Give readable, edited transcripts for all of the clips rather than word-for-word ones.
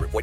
Void where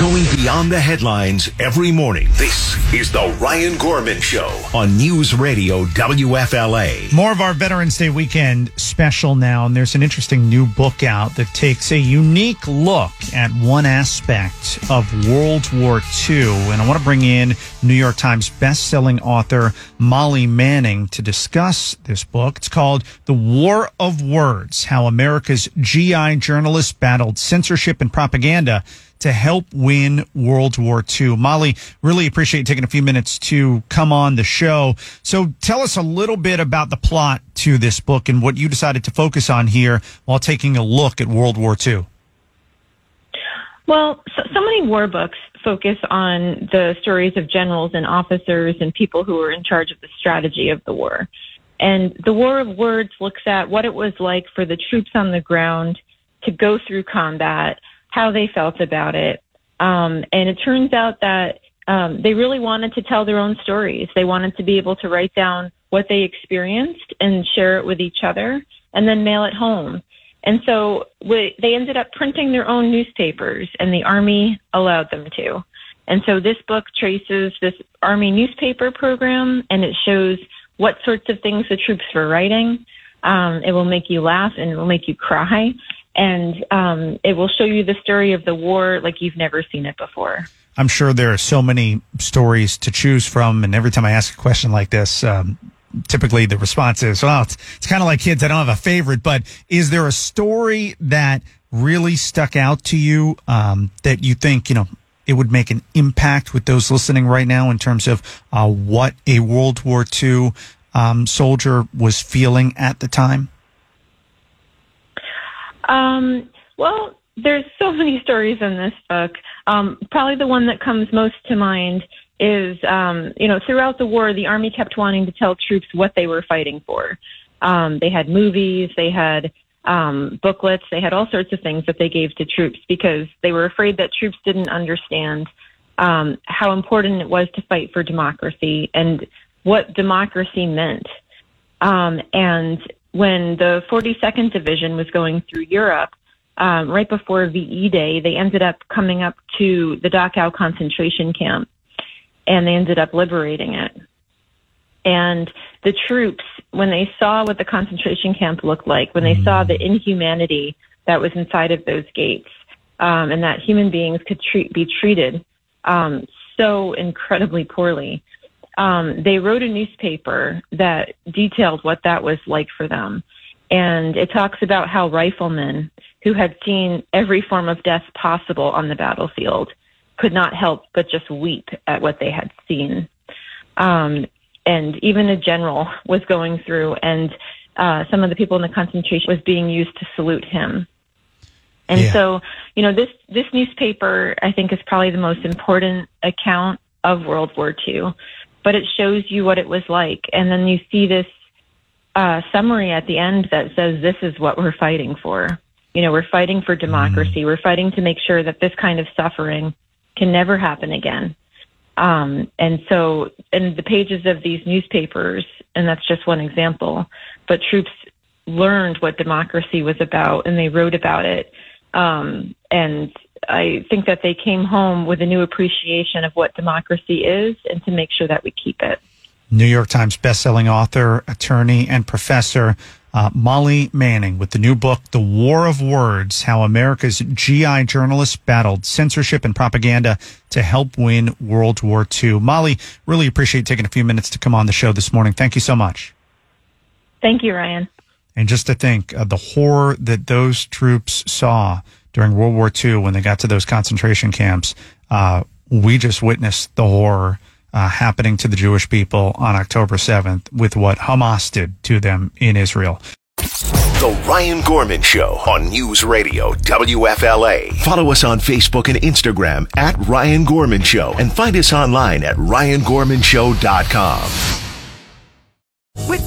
Going beyond the headlines every morning. This is the Ryan Gorman Show on News Radio WFLA. More of our Veterans Day weekend special now, and there's an interesting new book out that takes a unique look at one aspect of World War II. And I want to bring in New York Times best-selling author Molly Manning to discuss this book. It's called The War of Words, How America's GI Journalists Battled Censorship and Propaganda to Help Win World War II. Molly, really appreciate you taking a few minutes to come on the show. So tell us a little bit about the plot to this book and what you decided to focus on here while taking a look at World War II. Well, so many war books focus on the stories of generals and officers and people who were in charge of the strategy of the war. And The War of Words looks at what it was like for the troops on the ground to go through combat, how they felt about it. And it turns out that they really wanted to tell their own stories. They wanted to be able to write down what they experienced and share it with each other and then mail it home. And so they ended up printing their own newspapers, and the Army allowed them to. And so this book traces this Army newspaper program, and it shows what sorts of things the troops were writing. It will make you laugh, and it will make you cry. And it will show you the story of the war like you've never seen it before. I'm sure there are so many stories to choose from, and every time I ask a question like this, typically the response is, well, it's kind of like kids. I don't have a favorite, but is there a story that really stuck out to you that you think, it would make an impact with those listening right now in terms of what a World War II soldier was feeling at the time? Well, there's so many stories in this book. Probably the one that comes most to mind is, throughout the war, the Army kept wanting to tell troops what they were fighting for. They had movies, they had booklets, they had all sorts of things that they gave to troops because they were afraid that troops didn't understand how important it was to fight for democracy and what democracy meant. And when the 42nd Division was going through Europe, right before VE Day, they ended up coming up to the Dachau concentration camp. And they ended up liberating it. And the troops, when they saw what the concentration camp looked like, when they saw the inhumanity that was inside of those gates, and that human beings could be treated so incredibly poorly, they wrote a newspaper that detailed what that was like for them. And it talks about how riflemen, who had seen every form of death possible on the battlefield, could not help but just weep at what they had seen. And even a general was going through, and some of the people in the concentration was being used to salute him. And so, this newspaper, I think, is probably the most important account of World War II, but it shows you what it was like. And then you see this summary at the end that says, this is what we're fighting for. We're fighting for democracy. We're fighting to make sure that this kind of suffering can never happen again. And the pages of these newspapers, and that's just one example, but troops learned what democracy was about, and they wrote about it. And I think that they came home with a new appreciation of what democracy is and to make sure that we keep it. New York Times bestselling author, attorney, and professor Molly Manning with the new book, The War of Words, How America's GI Journalists Battled Censorship and Propaganda to Help Win World War II. Molly, really appreciate taking a few minutes to come on the show this morning. Thank you so much. Thank you, Ryan. And just to think of the horror that those troops saw during World War II when they got to those concentration camps, we just witnessed the horror happening to the Jewish people on October 7th with what Hamas did to them in Israel. The Ryan Gorman Show on News Radio WFLA. Follow us on Facebook and Instagram at Ryan Gorman Show and find us online at RyanGormanShow.com. With